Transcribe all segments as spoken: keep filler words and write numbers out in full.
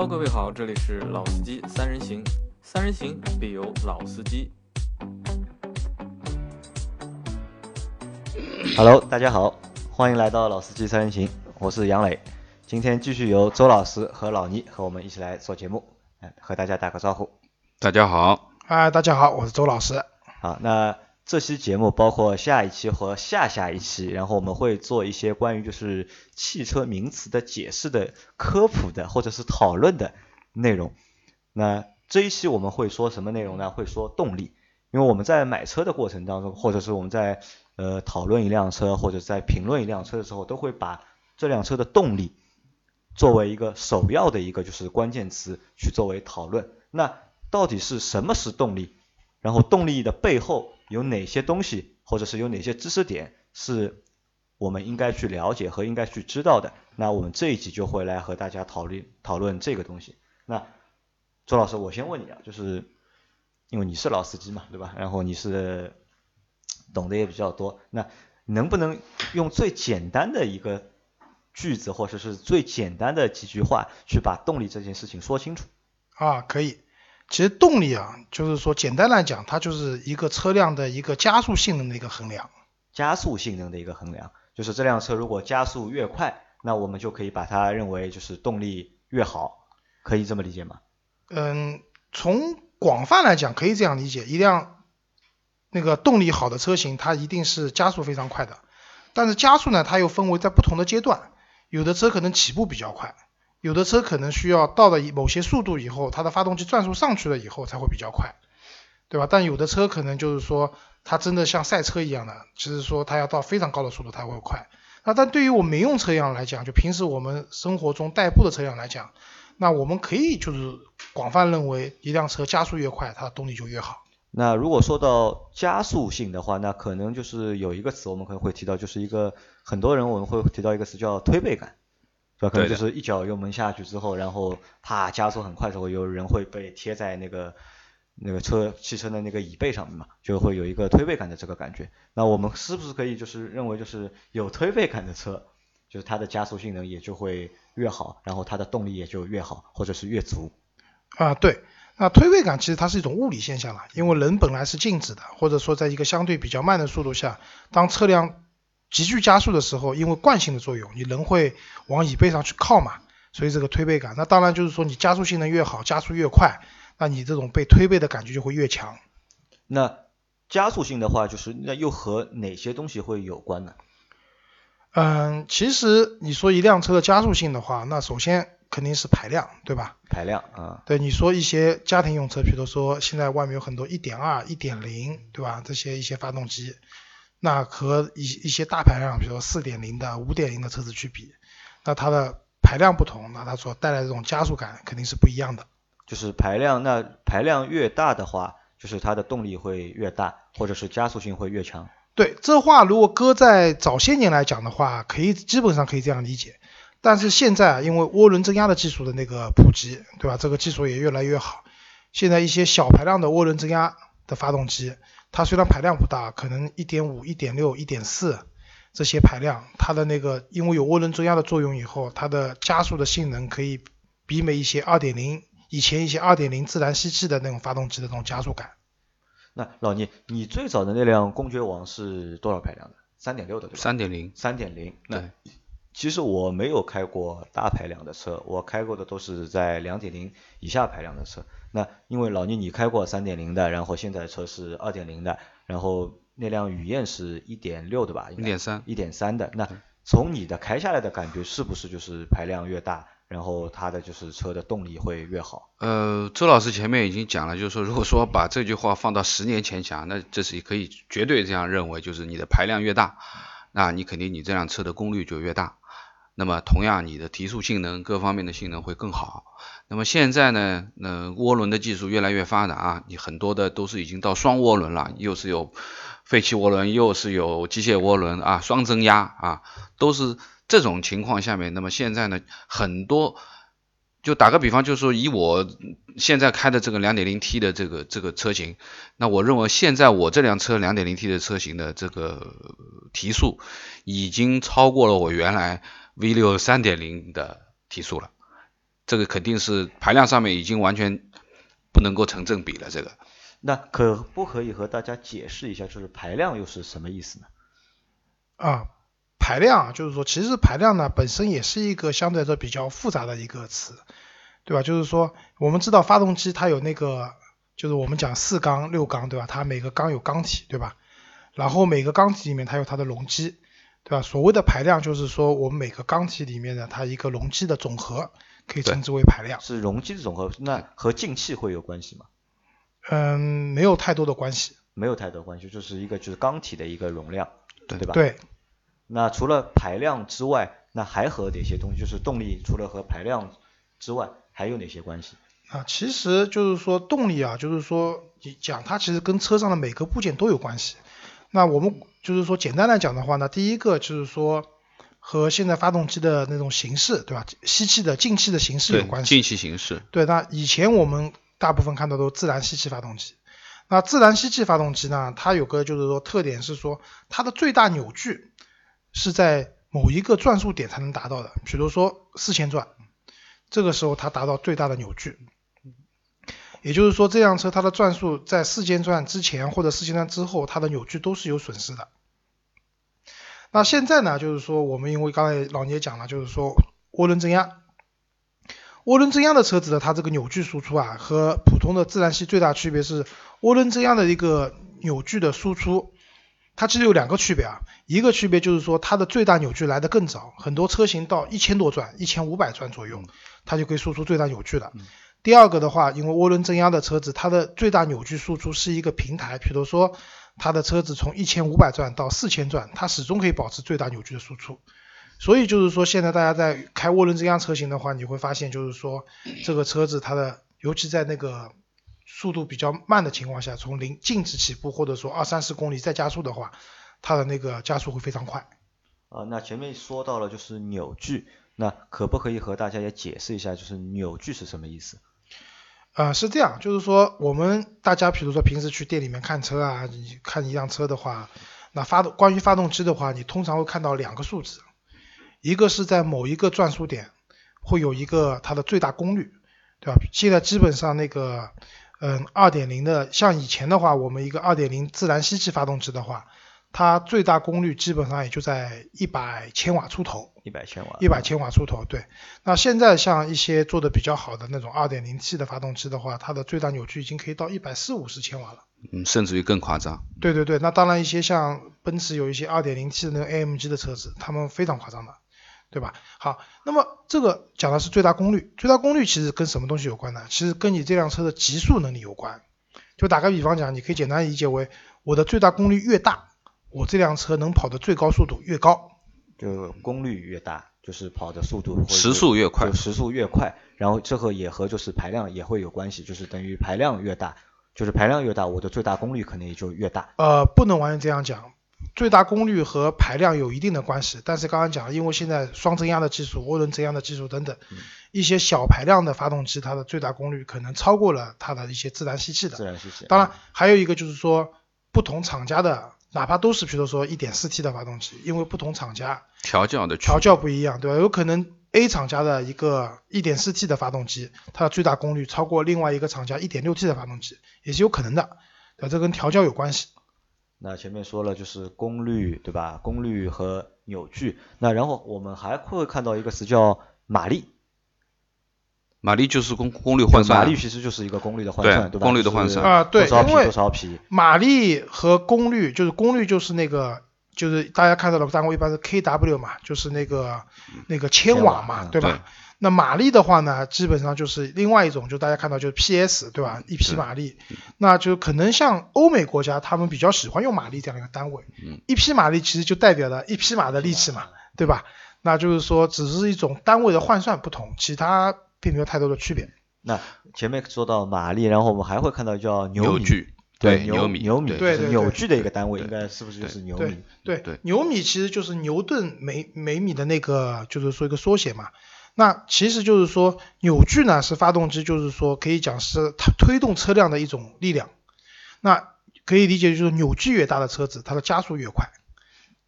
喽，各位好，这里是老司机三人行，三人行必有老司机。Hello， 大家好，欢迎来到老司机三人行，我是杨磊，今天继续由周老师和老倪和我们一起来做节目，和大家打个招呼。大家好，啊，大家好，我是周老师。好，那这期节目包括下一期和下下一期，然后我们会做一些关于就是汽车名词的解释的科普的或者是讨论的内容。那这一期我们会说什么内容呢？会说动力，因为我们在买车的过程当中，或者是我们在呃讨论一辆车或者在评论一辆车的时候，都会把这辆车的动力作为一个首要的一个就是关键词去作为讨论。那到底是什么是动力？然后动力的背后有哪些东西，或者是有哪些知识点是我们应该去了解和应该去知道的？那我们这一集就会来和大家讨论讨论这个东西。那周老师，我先问你啊，就是因为你是老司机嘛，对吧？然后你是懂得也比较多，那能不能用最简单的一个句子，或者是最简单的几句话，去把动力这件事情说清楚？啊，可以。其实动力啊，就是说简单来讲，它就是一个车辆的一个加速性能的一个衡量。加速性能的一个衡量，就是这辆车如果加速越快，那我们就可以把它认为就是动力越好，可以这么理解吗？嗯，从广泛来讲可以这样理解，一辆那个动力好的车型，它一定是加速非常快的。但是加速呢，它又分为在不同的阶段，有的车可能起步比较快。有的车可能需要到了某些速度以后，它的发动机转速上去了以后才会比较快，对吧？但有的车可能就是说它真的像赛车一样的，其实说它要到非常高的速度才会快。那但对于我们民用车辆来讲，就平时我们生活中代步的车辆来讲，那我们可以就是广泛认为一辆车加速越快，它的动力就越好。那如果说到加速性的话，那可能就是有一个词我们可能会提到，就是一个很多人我们会提到一个词叫推背感，可能就是一脚油门下去之后，然后啪加速很快的时候，有人会被贴在那个那个车汽车的那个椅背上面嘛，就会有一个推背感的这个感觉。那我们是不是可以就是认为就是有推背感的车，就是它的加速性能也就会越好，然后它的动力也就越好，或者是越足？啊，对。那推背感其实它是一种物理现象了，因为人本来是静止的，或者说在一个相对比较慢的速度下，当车辆急剧加速的时候，因为惯性的作用，你人会往椅背上去靠嘛，所以这个推背感。那当然就是说你加速性能越好，加速越快，那你这种被推背的感觉就会越强。那加速性的话，就是那又和哪些东西会有关呢？嗯，其实你说一辆车的加速性的话，那首先肯定是排量，对吧？排量啊，对，你说一些家庭用车，比如说现在外面有很多 一点二、一点零， 对吧？这些一些发动机。那和一一些大排量，比如说 四点零 的 五点零 的车子去比，那它的排量不同，那它所带来的这种加速感肯定是不一样的。就是排量，那排量越大的话，就是它的动力会越大，或者是加速性会越强。对，这话如果搁在早些年来讲的话，可以基本上可以这样理解。但是现在因为涡轮增压的技术的那个普及，对吧？这个技术也越来越好。现在一些小排量的涡轮增压的发动机，它虽然排量不大，可能 一点五、一点六、一点四 这些排量，它的那个因为有涡轮增压的作用以后，它的加速的性能可以媲美一些 二点零 以前一些 二点零 自然吸气的那种发动机的那种加速感。那老倪，你最早的那辆公爵王是多少排量的？ 三点六 的对吧？ 三点零 三点零。 那其实我没有开过大排量的车，我开过的都是在 二点零 以下排量的车。那因为老倪你开过 三点零 的，然后现在车是 二点零 的，然后那辆雨燕是 一点六 的吧？ 一点三 一点三 的。那从你的开下来的感觉，是不是就是排量越大，然后它的就是车的动力会越好？呃，周老师前面已经讲了，就是说如果说把这句话放到十年前讲，那这是可以绝对这样认为，就是你的排量越大，那你肯定你这辆车的功率就越大，那么同样你的提速性能各方面的性能会更好。那么现在呢，呃，涡轮的技术越来越发达啊，你很多的都是已经到双涡轮了，又是有废气涡轮，又是有机械涡轮啊，双增压啊，都是这种情况下面。那么现在呢，很多就打个比方，就是说以我现在开的这个 二点零 T 的这个这个车型，那我认为现在我这辆车 二点零 T 的车型的这个提速已经超过了我原来 V 六 三点零 的提速了，这个肯定是排量上面已经完全不能够成正比了。这个那可不可以和大家解释一下，就是排量又是什么意思呢？啊，排量就是说，其实排量呢本身也是一个相对来说比较复杂的一个词，对吧？就是说我们知道发动机它有那个，就是我们讲四缸六缸，对吧？它每个缸有缸体，对吧？然后每个缸体里面它有它的容积，对吧？所谓的排量就是说我们每个缸体里面的它一个容积的总和，可以称之为排量。是容积的总和，那和进气会有关系吗？嗯，没有太多的关系。没有太多关系，就是一个就是缸体的一个容量，对吧？对。那除了排量之外，那还和哪些东西？就是动力除了和排量之外，还有哪些关系？啊，其实就是说动力啊，就是说你讲它其实跟车上的每个部件都有关系。那我们就是说简单来讲的话呢，第一个就是说和现在发动机的那种形式，对吧？吸气的进气的形式有关系。进气形式。对，那以前我们大部分看到都是自然吸气发动机。那自然吸气发动机呢，它有个就是说特点是说，它的最大扭矩是在某一个转速点才能达到的，比如说四千转，这个时候它达到最大的扭矩。也就是说，这辆车它的转速在四千转之前或者四千转之后，它的扭矩都是有损失的。那现在呢，就是说我们因为刚才老聂讲了，就是说涡轮增压，涡轮增压的车子的它这个扭矩输出啊，和普通的自然吸最大区别是，涡轮增压的一个扭矩的输出，它其实有两个区别啊，一个区别就是说它的最大扭矩来得更早，很多车型到一千多转、一千五百转左右，它就可以输出最大扭矩了。嗯，第二个的话，因为涡轮增压的车子，它的最大扭矩输出是一个平台，比如说它的车子从一千五百转到四千转，它始终可以保持最大扭矩的输出。所以就是说现在大家在开涡轮增压车型的话，你会发现就是说这个车子它的，尤其在那个速度比较慢的情况下，从零静止起步或者说二三十公里再加速的话，它的那个加速会非常快。啊，那前面说到了就是扭矩，那可不可以和大家也解释一下，就是扭矩是什么意思？呃，是这样，就是说我们大家比如说平时去店里面看车啊，你看一辆车的话，那发动关于发动机的话，你通常会看到两个数字，一个是在某一个转速点会有一个它的最大功率，对吧？现在基本上那个嗯 二点零 的，像以前的话，我们一个 二点零 自然吸气发动机的话，它最大功率基本上也就在一百千瓦出头。一百千瓦。一百千瓦出头，对。那现在像一些做的比较好的那种 二点零 T 的发动机的话，它的最大扭矩已经可以到一百四十五千瓦了。嗯，甚至于更夸张。对对对，那当然一些像奔驰有一些 二点零 T 的那个 A M G 的车子，他们非常夸张的，对吧？好，那么这个讲的是最大功率。最大功率其实跟什么东西有关呢？其实跟你这辆车的极速能力有关。就打个比方讲，你可以简单理解为，我的最大功率越大，我这辆车能跑的最高速度越高，就功率越大，就是跑的速度时速越快，时速越快。然后这个也和就是排量也会有关系，就是等于排量越大，就是排量越大，我的最大功率可能也就越大。呃，不能完全这样讲，最大功率和排量有一定的关系，但是刚刚讲，因为现在双增压的技术、涡轮增压的技术等等，嗯，一些小排量的发动机，它的最大功率可能超过了它的一些自然吸气的。自然吸气。当然，嗯，还有一个就是说，不同厂家的。哪怕都是比如说 一点四 T 的发动机，因为不同厂家调教的调教不一样，对吧？有可能 A 厂家的一个 一点四 T 的发动机，它的最大功率超过另外一个厂家 一点六 T 的发动机，也是有可能的，对吧？这跟调教有关系。那前面说了就是功率，对吧？功率和扭矩。那然后我们还会看到一个词叫马力。马力就是功功率换算，马力其实就是一个功率的换算，对吧？功率的换算啊，对，因为马力和功率就是功率就是那个就是大家看到的单位一般是 K W 嘛，就是那个那个千瓦嘛，对吧？那马力的话呢，基本上就是另外一种，就大家看到就是 P S， 对吧？一匹马力，那就可能像欧美国家他们比较喜欢用马力这样一个单位，一匹马力其实就代表了一匹马的力气嘛，对吧？那就是说只是一种单位的换算不同，其他并没有太多的区别。那前面说到马力，然后我们还会看到叫牛米，对，牛米，牛米，对，扭矩的一个单位，应该是不是就是牛米？对对，牛米其实就是牛顿每每米的那个，就是说一个缩写嘛。那其实就是说扭矩呢是发动机，就是说可以讲是它推动车辆的一种力量。那可以理解就是扭矩越大的车子，它的加速越快。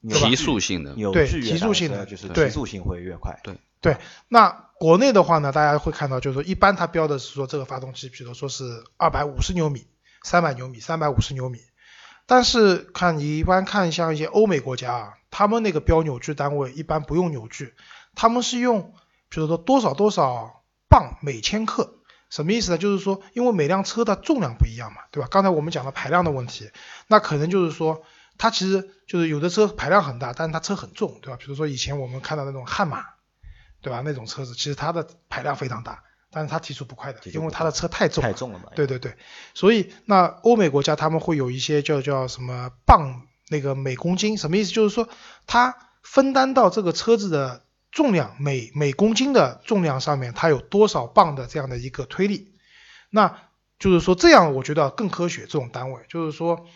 提速性的，对，提速性的就是提速性会越快。对对，那国内的话呢，大家会看到就是说一般它标的是说这个发动机比如说是二百五十牛米、三百牛米、三百五十牛米，但是看你一般看像一些欧美国家啊，他们那个标扭矩单位一般不用扭矩，他们是用比如说多少多少磅每千克。什么意思呢？就是说因为每辆车的重量不一样嘛，对吧？刚才我们讲了排量的问题，那可能就是说它其实就是有的车排量很大，但是它车很重，对吧？比如说以前我们看到那种悍马，对吧？那种车子其实它的排量非常大，但是它提速不快的，因为它的车太重了，太重了嘛。对对对，所以那欧美国家他们会有一些叫叫什么磅那个每公斤，什么意思？就是说它分担到这个车子的重量每每公斤的重量上面，它有多少磅的这样的一个推力。那就是说这样我觉得更科学，这种单位就是说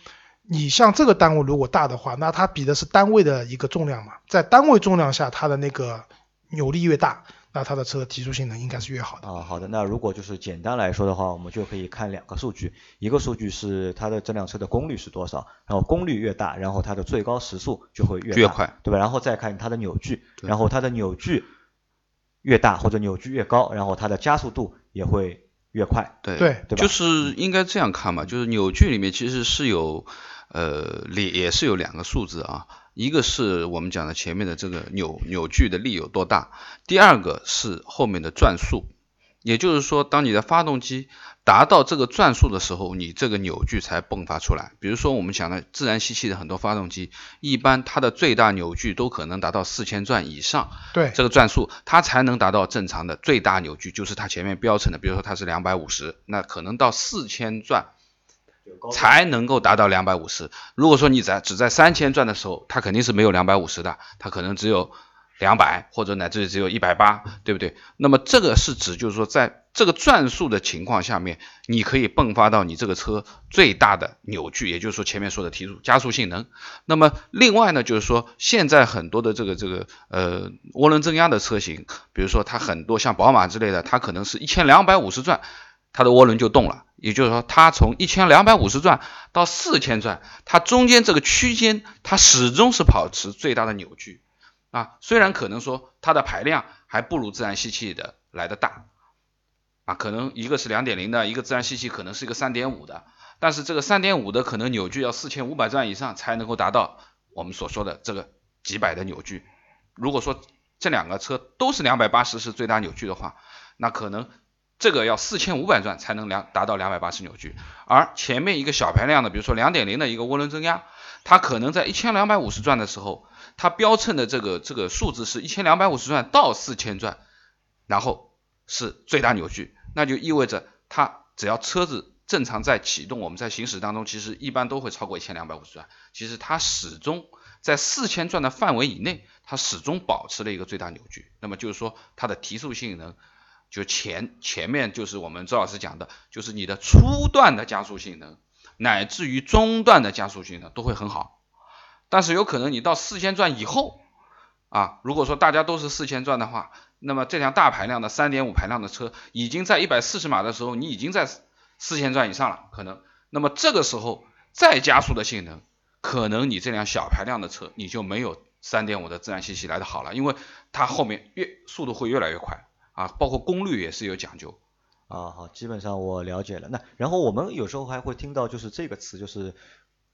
你像这个单位如果大的话，那它比的是单位的一个重量嘛，在单位重量下它的那个扭力越大，那它的车的提速性能应该是越好的啊。好的，那如果就是简单来说的话，我们就可以看两个数据，一个数据是它的这辆车的功率是多少，然后功率越大，然后它的最高时速就会越大越快，对吧？然后再看它的扭矩，然后它的扭矩越大或者扭矩越高，然后它的加速度也会越快。对对，就是应该这样看嘛，就是扭矩里面其实是有呃也是有两个数字啊。一个是我们讲的前面的这个扭扭矩的力有多大，第二个是后面的转速，也就是说当你的发动机达到这个转速的时候，你这个扭矩才迸发出来。比如说我们讲的自然吸气的很多发动机，一般它的最大扭矩都可能达到四千转以上，对，这个转速它才能达到正常的最大扭矩，就是它前面标称的，比如说它是两百五十，那可能到四千转才能够达到两百五十。如果说你在只在三千转的时候，它肯定是没有两百五十的，它可能只有两百或者乃至只有一百八十，对不对？那么这个是指就是说在这个转速的情况下面，你可以迸发到你这个车最大的扭矩，也就是说前面说的提速加速性能。那么另外呢，就是说现在很多的这个这个呃涡轮增压的车型，比如说它很多像宝马之类的，它可能是一千两百五十转它的涡轮就动了，也就是说它从一千两百五十转到四千转，它中间这个区间它始终是保持最大的扭矩啊。虽然可能说它的排量还不如自然吸气的来的大啊，可能一个是 两点零 的，一个自然吸气可能是一个 三点五 的，但是这个 三点五 的可能扭矩要四千五百转以上才能够达到我们所说的这个几百的扭矩。如果说这两个车都是两百八十是最大扭矩的话，那可能这个要四千五百转才能达到两百八十牛矩，而前面一个小排量的比如说 两点零 的一个涡轮增压，它可能在一千两百五十转的时候，它标称的这个这个数字是一千两百五十转到四千转，然后是最大扭矩。那就意味着它只要车子正常在启动，我们在行驶当中其实一般都会超过一千两百五十转，其实它始终在四千转的范围以内，它始终保持了一个最大扭矩。那么就是说它的提速性能就前前面就是我们周老师讲的，就是你的初段的加速性能乃至于中段的加速性能都会很好。但是有可能你到四千转以后啊，如果说大家都是四千转的话，那么这辆大排量的 三点五 排量的车已经在一百四十码的时候，你已经在四千转以上了可能，那么这个时候再加速的性能，可能你这辆小排量的车你就没有 三点五 的自然吸气来的好了，因为它后面越速度会越来越快啊，包括功率也是有讲究啊。好，基本上我了解了。那然后我们有时候还会听到就是这个词，就是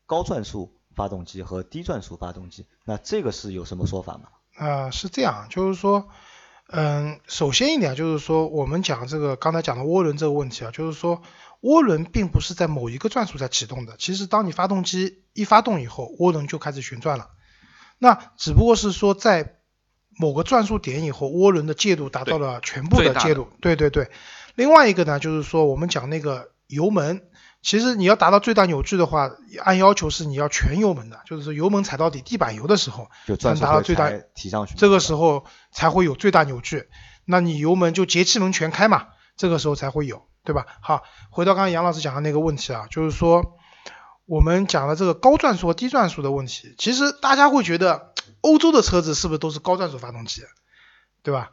高转速发动机和低转速发动机，那这个是有什么说法吗？呃，是这样，就是说，嗯，首先一点就是说，我们讲这个刚才讲的涡轮这个问题啊，就是说涡轮并不是在某一个转速才启动的，其实当你发动机一发动以后，涡轮就开始旋转了，那只不过是说在某个转速点以后，涡轮的介入达到了全部的介入。对对对。另外一个呢，就是说我们讲那个油门，其实你要达到最大扭矩的话，按要求是你要全油门的，就是说油门踩到底地板油的时候，就转速才能达到最大，提上去，这个时候才会有最大扭矩。那你油门就节气门全开嘛，这个时候才会有，对吧？好，回到刚才杨老师讲的那个问题啊，就是说我们讲的这个高转速和低转速的问题，其实大家会觉得欧洲的车子是不是都是高转速发动机，对吧？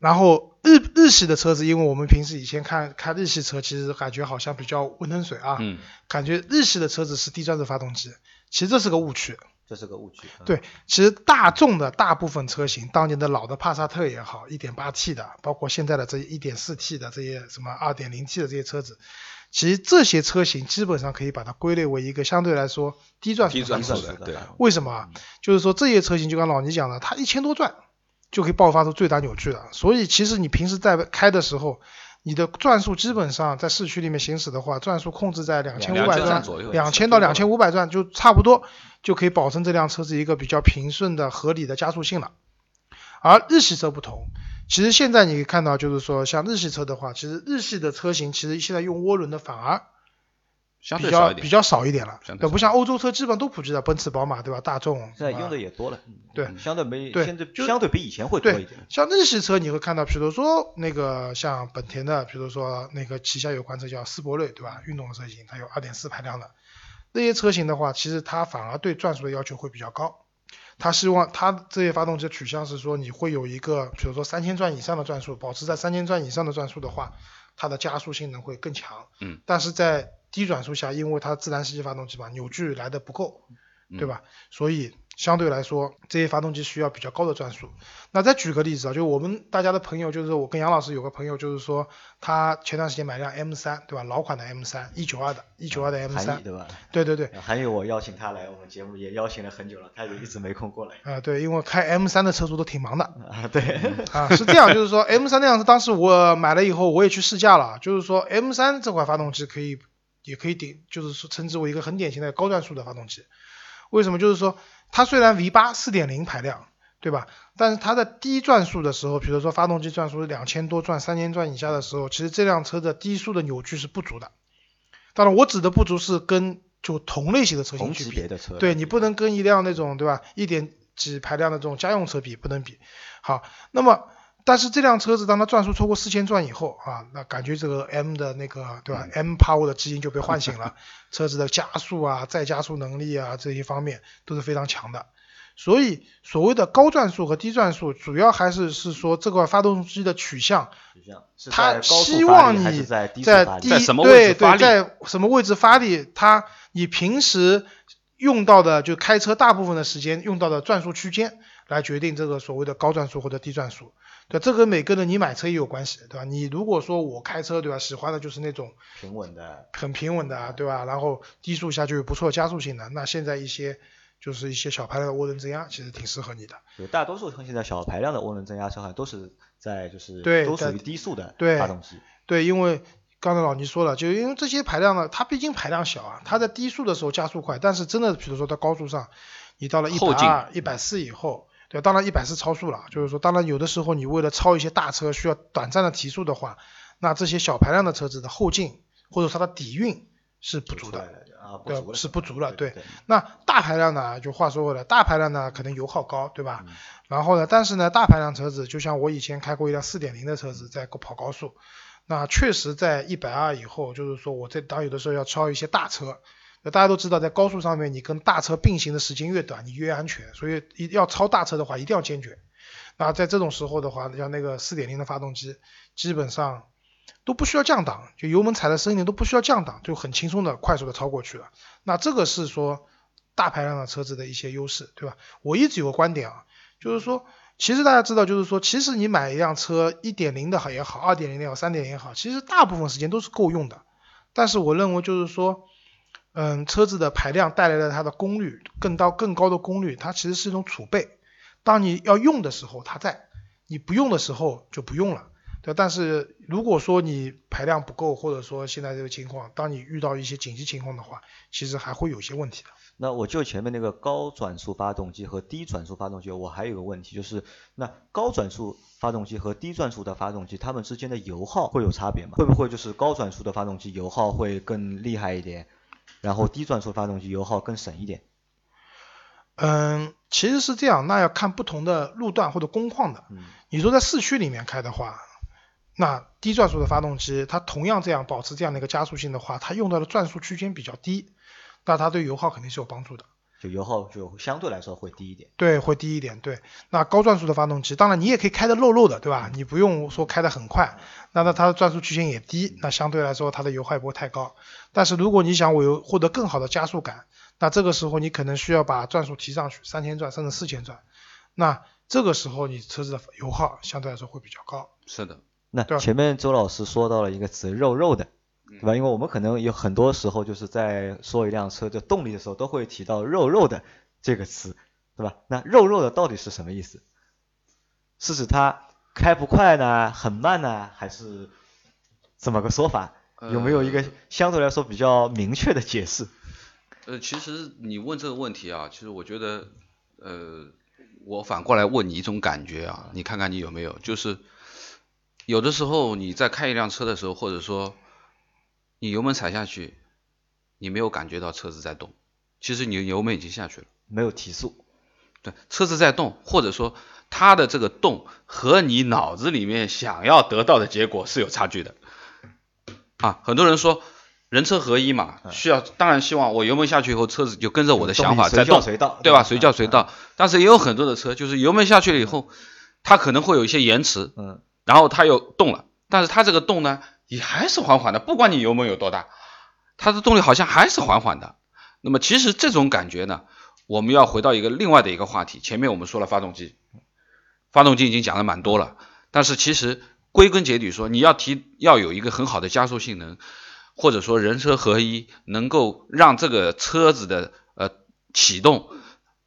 然后日日系的车子，因为我们平时以前看看日系车，其实感觉好像比较温吞水啊，嗯，感觉日系的车子是低转速发动机，其实这是个误区。这是个误区。嗯、对，其实大众的大部分车型，当年的老的帕萨特也好 一点八 T 的，包括现在的这 一点四 T 的这些什么 二点零 T 的这些车子，其实这些车型基本上可以把它归类为一个相对来说低转速的。低转速的，对。为什么？嗯、就是说这些车型就跟老倪讲了，它一千多转就可以爆发出最大扭矩了，所以其实你平时在开的时候，你的转速基本上在市区里面行驶的话，转速控制在两千五百转左右，两千到两千五百转就差不多，就可以保证这辆车是一个比较平顺的合理的加速性了。而日系车不同，其实现在你可以看到，就是说像日系车的话，其实日系的车型其实现在用涡轮的反而比较比较少一点了，对，不像欧洲车基本都普及了，奔驰、宝马，对吧？大众现在用的也多了，对，相对没，对，现在相对比以前会多一点。像日系车你会看到，比如说那个像本田的，比如说那个旗下有款车叫思铂睿，对吧？运动车型，它有 二点四 排量的，那些车型的话，其实它反而对转速的要求会比较高。它希望它这些发动机取向是说，你会有一个，比如说三千转以上的转速，保持在三千转以上的转速的话，它的加速性能会更强。嗯，但是在低转速下，因为它自然吸气发动机嘛，扭矩来的不够，对吧？嗯、所以相对来说，这些发动机需要比较高的转速。那再举个例子啊，就我们大家的朋友，就是我跟杨老师有个朋友，就是说他前段时间买辆 M 三， 对吧？老款的 M 三， 一九二的， 一九二的 M 三，、啊、对吧？对对对。韩宇，我邀请他来我们节目也邀请了很久了，他也一直没空过来。啊、呃，对，因为开 M 三 的车主都挺忙的。啊，对。啊，是这样，就是说 M 三 那辆车，当时我买了以后，我也去试驾了，就是说 M 三 这款发动机可以。也可以顶，就是说称之为一个很典型的高转速的发动机。为什么？就是说它虽然 V 八 四点零 排量，对吧？但是它在低转速的时候，比如说发动机转速两千多转、三千转以下的时候，其实这辆车的低速的扭矩是不足的。当然我指的不足是跟就同类型的车型去比，对，你不能跟一辆那种，对吧，一点几排量的这种家用车比，不能比。好，那么但是这辆车子当它转速超过四千转以后啊，那感觉这个 M 的那个，对吧， Mpower 的基因就被唤醒了，车子的加速啊、再加速能力啊这些方面都是非常强的。所以所谓的高转速和低转速，主要还是是说这个发动机的取向，它希望你在低，在什么位置发力，在什么位置发力，它你平时用到的就开车大部分的时间用到的转速区间来决定这个所谓的高转速或者低转速。对，这跟每个人你买车也有关系，对吧？你如果说我开车，对吧，喜欢的就是那种平稳的，很平稳的，对吧？然后低速下就有不错的加速性能，那现在一些就是一些小排量的涡轮增压其实挺适合你的。对，大多数现在小排量的涡轮增压车型都是在就是对都属于低速的发动机。对，因为刚才老倪说了，就因为这些排量呢，它毕竟排量小啊，它在低速的时候加速快，但是真的比如说在高速上，你到了一百二、一百四以后。对，当然一百四超速了，就是说当然有的时候你为了超一些大车需要短暂的提速的话，那这些小排量的车子的后劲或者它的底蕴是不足的，对，是不足了，对。那大排量呢，就话说回来，大排量呢可能油耗高，对吧？嗯、然后呢，但是呢大排量车子，就像我以前开过一辆 四点零 的车子在跑高速，那确实在一百二以后，就是说我这当有的时候要超一些大车，大家都知道，在高速上面，你跟大车并行的时间越短，你越安全。所以要超大车的话，一定要坚决。那在这种时候的话，像那个 四点零 的发动机，基本上都不需要降档，就油门踩的深一点都不需要降档，就很轻松的、快速的超过去了。那这个是说大排量的车子的一些优势，对吧？我一直有个观点啊，就是说，其实大家知道，就是说，其实你买一辆车 一点零 的好也好 ，二点零 的也好 ，三点零 也好，其实大部分时间都是够用的。但是我认为就是说。嗯，车子的排量带来了它的功率，更到更高的功率，它其实是一种储备。当你要用的时候它在，你不用的时候就不用了。对，但是如果说你排量不够，或者说现在这个情况，当你遇到一些紧急情况的话，其实还会有些问题的。那我就前面那个高转速发动机和低转速发动机，我还有个问题，就是那高转速发动机和低转速的发动机，它们之间的油耗会有差别吗？会不会就是高转速的发动机油耗会更厉害一点？然后低转速发动机油耗更省一点。嗯，其实是这样，那要看不同的路段或者工况的。嗯、你说在市区里面开的话，那低转速的发动机，它同样这样保持这样的一个加速性的话，它用到的转速区间比较低，那它对油耗肯定是有帮助的。就油耗就相对来说会低一点。对，会低一点。对，那高转速的发动机，当然你也可以开得肉肉的，对吧？你不用说开得很快，那它的转速区间也低，那相对来说它的油耗也不会太高。但是如果你想我有获得更好的加速感，那这个时候你可能需要把转速提上去三千转甚至四千转，那这个时候你车子的油耗相对来说会比较高。是的。那前面周老师说到了一个词肉肉的，对吧？因为我们可能有很多时候就是在说一辆车的动力的时候都会提到肉肉的这个词，对吧？那肉肉的到底是什么意思？是指它开不快呢，很慢呢，还是怎么个说法？有没有一个相对来说比较明确的解释？呃，其实你问这个问题啊，其实我觉得，呃，我反过来问你一种感觉啊，你看看你有没有，就是有的时候你在开一辆车的时候，或者说你油门踩下去，你没有感觉到车子在动，其实你油门已经下去了，没有提速。对，车子在动，或者说它的这个动和你脑子里面想要得到的结果是有差距的。啊，很多人说人车合一嘛，需要当然希望我油门下去以后车子就跟着我的想法在动，随叫随到，对吧？随叫随到、嗯。但是也有很多的车就是油门下去了以后，它可能会有一些延迟，嗯，然后它又动了，但是它这个动呢也还是缓缓的，不管你油门有多大，它的动力好像还是缓缓的。那么其实这种感觉呢，我们要回到一个另外的一个话题，前面我们说了发动机，发动机已经讲了蛮多了，但是其实归根结底说，你要提要有一个很好的加速性能，或者说人车合一，能够让这个车子的呃启动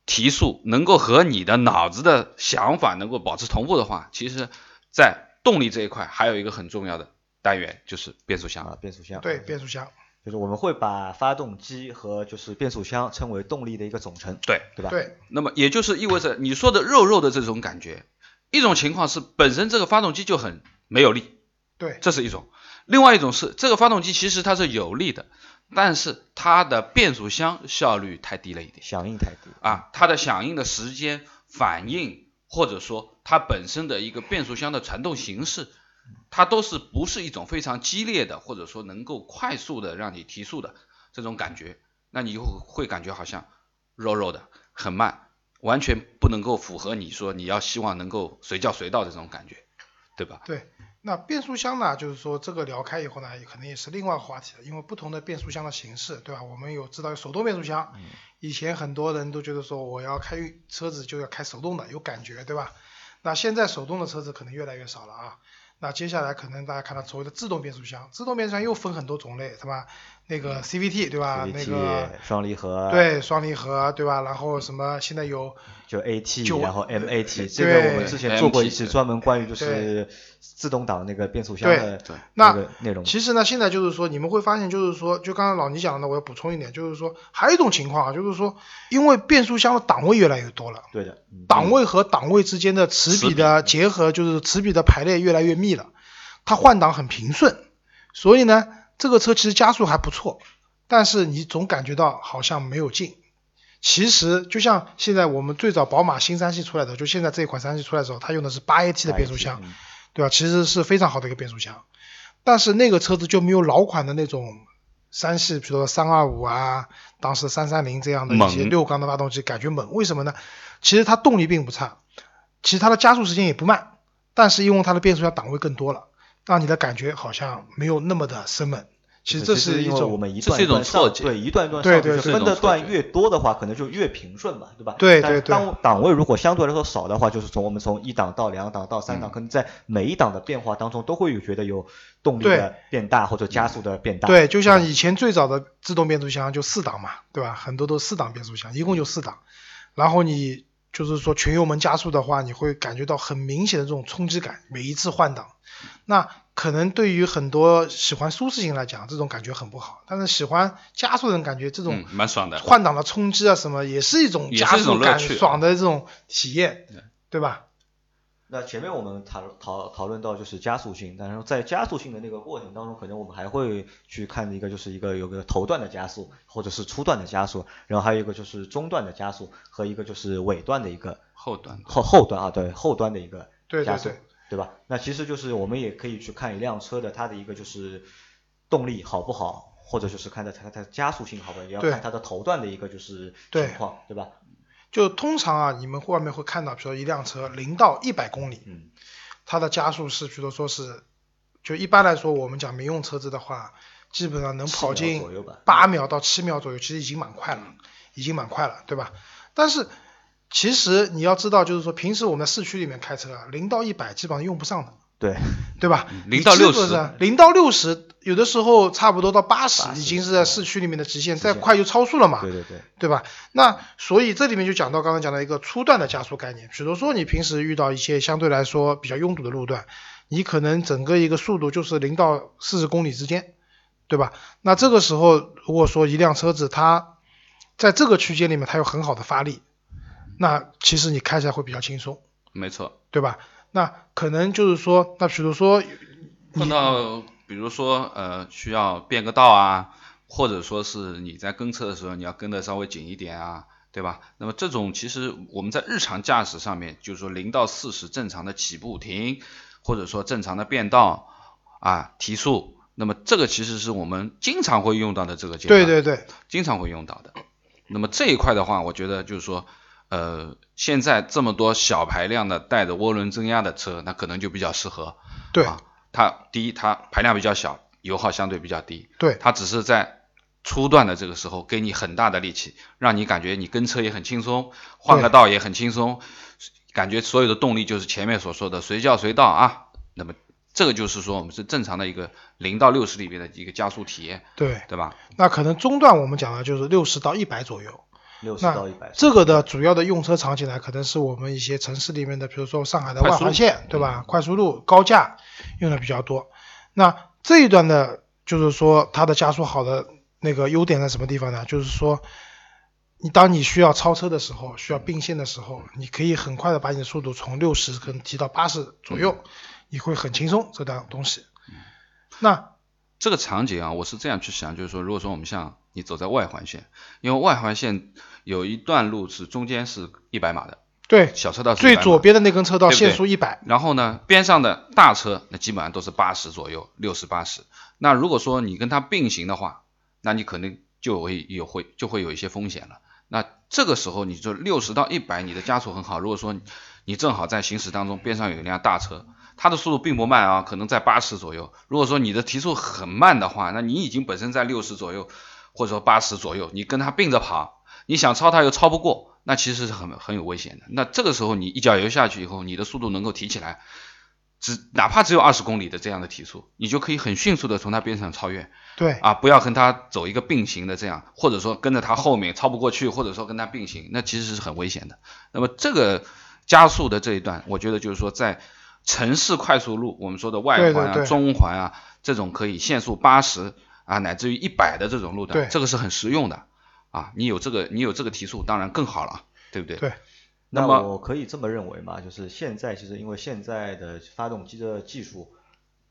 提速能够和你的脑子的想法能够保持同步的话，其实在动力这一块还有一个很重要的单元就是变速箱啊，变速箱，对，变速箱就是我们会把发动机和就是变速箱称为动力的一个总成，对，对吧？对。那么也就是意味着你说的肉肉的这种感觉，一种情况是本身这个发动机就很没有力，对，这是一种；另外一种是这个发动机其实它是有力的，但是它的变速箱效率太低了一点，响应太低啊，它的响应的时间、反应，或者说它本身的一个变速箱的传动形式，它都是不是一种非常激烈的，或者说能够快速的让你提速的这种感觉，那你会感觉好像肉肉的，很慢，完全不能够符合你说你要希望能够随叫随到这种感觉，对吧？对。那变速箱呢，就是说这个聊开以后呢，也可能也是另外一个话题了，因为不同的变速箱的形式，对吧？我们有知道有手动变速箱，以前很多人都觉得说我要开车子就要开手动的，有感觉，对吧？那现在手动的车子可能越来越少了啊。那接下来可能大家看到所谓的自动变速箱，自动变速箱又分很多种类，什么那个 C V T 对吧？ C V T, 那个双离合，对，双离合对吧？然后什么现在有就 A T， 然后 M A T， 这个我们之前做过一期专门关于就是自动挡那个变速箱的那个内容。其实呢，现在就是说你们会发现，就是说就刚刚老倪讲的，我要补充一点，就是说还有一种情况啊，就是说因为变速箱的档位越来越多了，对的，嗯、档位和档位之间的齿比的结合，就是齿比的排列越来越密了，它换挡很平顺，所以呢。这个车其实加速还不错，但是你总感觉到好像没有劲。其实就像现在我们最早宝马新三系出来的，就现在这一款三系出来的时候，它用的是 八 A T 的变速箱，对吧？其实是非常好的一个变速箱，但是那个车子就没有老款的那种三系，比如说三二五啊，当时三三零这样的一些六缸的发动机感觉猛。为什么呢？其实它动力并不差，其实它的加速时间也不慢，但是因为它的变速箱档位更多了，让你的感觉好像没有那么的生猛。其实这是一种，我们一段一段上，对，一段一段上，对对，分的段越多的话，可能就越平顺嘛，对吧？对对对。当档位如果相对来说少的话，就是从我们从一档到两档到三档，嗯、可能在每一档的变化当中都会有觉得有动力的变大或者加速的变大。对，就像以前最早的自动变速箱就四档嘛，对吧？很多都四档变速箱，一共就四档。然后你就是说全油门加速的话，你会感觉到很明显的这种冲击感，每一次换挡。那可能对于很多喜欢舒适性来讲，这种感觉很不好，但是喜欢加速的人感觉这种蛮爽的，换挡的冲击啊什么也是一种加速感，爽的这种体验，对吧？那前面我们讨讨讨论到就是加速性，但是在加速性的那个过程当中，可能我们还会去看一个就是一个有个头段的加速，或者是初段的加速，然后还有一个就是中段的加速，和一个就是尾段的一个后段后后段啊，对，后段的一个加速。对对对，对吧？那其实就是我们也可以去看一辆车的它的一个就是动力好不好，或者就是看它它它加速性好不好，也要看它的头段的一个就是情况， 对, 对吧？就通常啊，你们外面会看到，比如说一辆车零到一百公里，嗯，它的加速是，比如说是，就一般来说我们讲民用车子的话，基本上能跑进八秒到七秒左右，其实已经蛮快了。已经蛮快了，对吧？但是其实你要知道，就是说平时我们市区里面开车，零到一百基本上用不上的，对对吧？零到六十，零到六十有的时候差不多到八十已经是在市区里面的极限，再快就超速了嘛，对对对，对吧？那所以这里面就讲到刚才讲到一个初段的加速概念，比如说你平时遇到一些相对来说比较拥堵的路段，你可能整个一个速度就是零到四十公里之间，对吧？那这个时候如果说一辆车子它在这个区间里面它有很好的发力，那其实你开起来会比较轻松，没错，对吧？那可能就是说，那比如说碰到比如说呃需要变个道啊，或者说是你在跟车的时候你要跟得稍微紧一点啊，对吧？那么这种其实我们在日常驾驶上面，就是说零到四十正常的起步停，或者说正常的变道啊提速，那么这个其实是我们经常会用到的这个阶段，对对对，经常会用到的。那么这一块的话，我觉得就是说呃现在这么多小排量的带着涡轮增压的车，那可能就比较适合，对、啊、它第一它排量比较小，油耗相对比较低，对，它只是在初段的这个时候给你很大的力气，让你感觉你跟车也很轻松，换个道也很轻松，感觉所有的动力就是前面所说的随叫随到啊，那么这个就是说我们是正常的一个零到六十里面的一个加速体验，对对吧？那可能中段我们讲的就是六十到一百左右，六十到一百，这个的主要的用车场景呢，可能是我们一些城市里面的，比如说上海的外环线，对吧？快速路、高架用的比较多。那这一段呢，就是说它的加速好的那个优点在什么地方呢？就是说，你当你需要超车的时候，需要并线的时候，你可以很快的把你的速度从六十可能提到八十左右，你会很轻松这段东西。那这个场景啊，我是这样去想，就是说，如果说我们像你走在外环线，因为外环线有一段路是中间是一百码的，对，小车道是一百码，最左边的那根车道限速一百，对对，然后呢，边上的大车那基本上都是八十左右，六十、八十。那如果说你跟它并行的话，那你可能就会有会就会有一些风险了。那这个时候你就六十到一百，你的加速很好。如果说你正好在行驶当中，边上有一辆大车，它的速度并不慢啊，可能在八十左右。如果说你的提速很慢的话，那你已经本身在六十左右，或者说八十左右，你跟它并着跑，你想超它又超不过，那其实是很很有危险的。那这个时候你一脚油下去以后，你的速度能够提起来，只哪怕只有二十公里的这样的提速，你就可以很迅速的从它边上超越。对啊，不要跟它走一个并行的这样，或者说跟着它后面超不过去，或者说跟它并行，那其实是很危险的。那么这个加速的这一段，我觉得就是说在城市快速路，我们说的外环啊，对对对，中环啊，这种可以限速八十啊乃至于一百的这种路段，这个是很实用的啊。你有这个你有这个提速，当然更好了，对不对？对。那么我可以这么认为嘛，就是现在其实因为现在的发动机的技术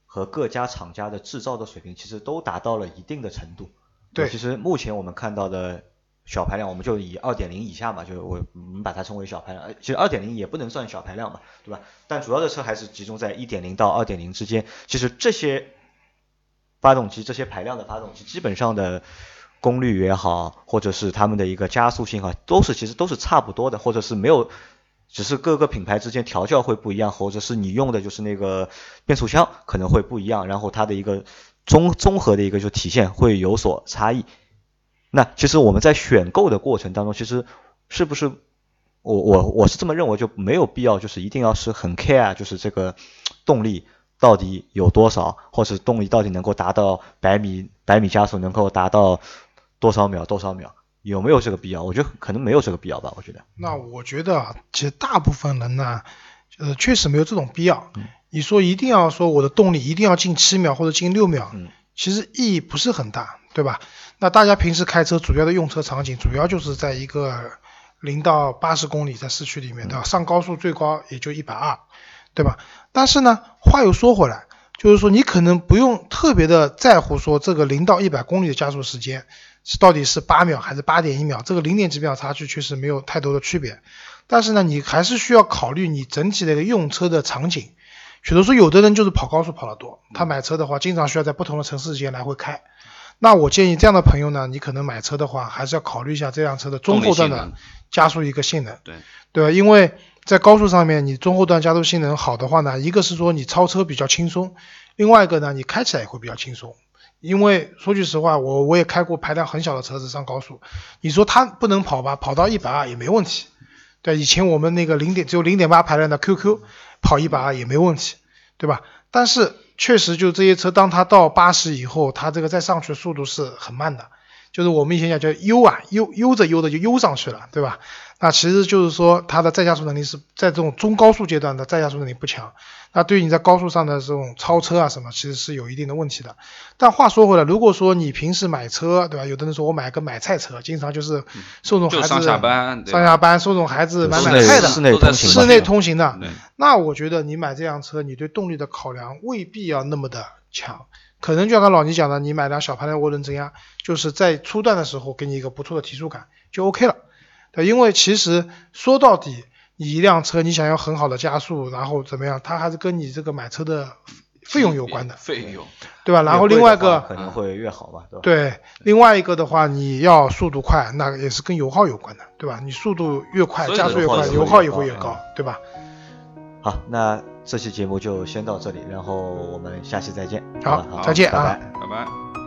和各家厂家的制造的水平其实都达到了一定的程度。对，其实目前我们看到的小排量，我们就以 二点零 以下嘛，就我们把它称为小排量，其实 二点零 也不能算小排量嘛，对吧？但主要的车还是集中在 一点零到二点零 之间。其实这些发动机，这些排量的发动机基本上的功率也好，或者是他们的一个加速性啊，都是其实都是差不多的，或者是没有，只是各个品牌之间调教会不一样，或者是你用的就是那个变速箱可能会不一样，然后它的一个综综合的一个就体现会有所差异。那其实我们在选购的过程当中，其实是不是我我我是这么认为，就没有必要就是一定要是很 care 就是这个动力到底有多少，或者动力到底能够达到百米百米加速能够达到多少秒多少秒，有没有这个必要？我觉得可能没有这个必要吧，我觉得。那我觉得啊，其实大部分人呢，呃，确实没有这种必要。嗯、你说一定要说我的动力一定要进七秒或者进六秒、嗯，其实意义不是很大，对吧？那大家平时开车主要的用车场景，主要就是在一个零到八十公里在市区里面，对吧？上高速最高也就一百二，对吧？但是呢，话又说回来，就是说你可能不用特别的在乎说这个零到一百公里的加速时间是到底是八秒还是八点一秒，这个零点几秒差距确实没有太多的区别。但是呢，你还是需要考虑你整体的一个用车的场景。比如说，有的人就是跑高速跑得多，他买车的话，经常需要在不同的城市之间来回开。那我建议这样的朋友呢，你可能买车的话，还是要考虑一下这辆车的中后段的加速一个性能。对对吧？因为在高速上面，你中后段加速性能好的话呢，一个是说你超车比较轻松，另外一个呢，你开起来也会比较轻松，因为说句实话，我我也开过排量很小的车子上高速，你说它不能跑吧，跑到一百二也没问题，对，以前我们那个零点只有 零点八 排量的 Q Q 跑一百二也没问题，对吧？但是确实就这些车当它到八十以后，它这个再上去的速度是很慢的，就是我们以前讲叫悠啊，悠悠着悠着就悠上去了，对吧？那其实就是说它的再加速能力是在这种中高速阶段的再加速能力不强，那对于你在高速上的这种超车啊什么，其实是有一定的问题的。但话说回来，如果说你平时买车，对吧？有的人说我买个买菜车，经常就是送送孩子上下班，上下班送送孩子买买菜的，室内通行，室内通行的。那我觉得你买这辆车，你对动力的考量未必要那么的强。可能就像老倪讲的，你买辆小排量涡轮增压，就是在初段的时候给你一个不错的提速感就 OK 了，对，因为其实说到底，你一辆车你想要很好的加速，然后怎么样，它还是跟你这个买车的费用有关的，费用，对吧？然后另外一个可能会越好吧，对吧？对，另外一个的话，你要速度快，那也是跟油耗有关的，对吧？你速度越快，加速越快，油耗也会越高，对吧？好，那这期节目就先到这里，然后我们下期再见。好，好，再见，拜拜，拜拜。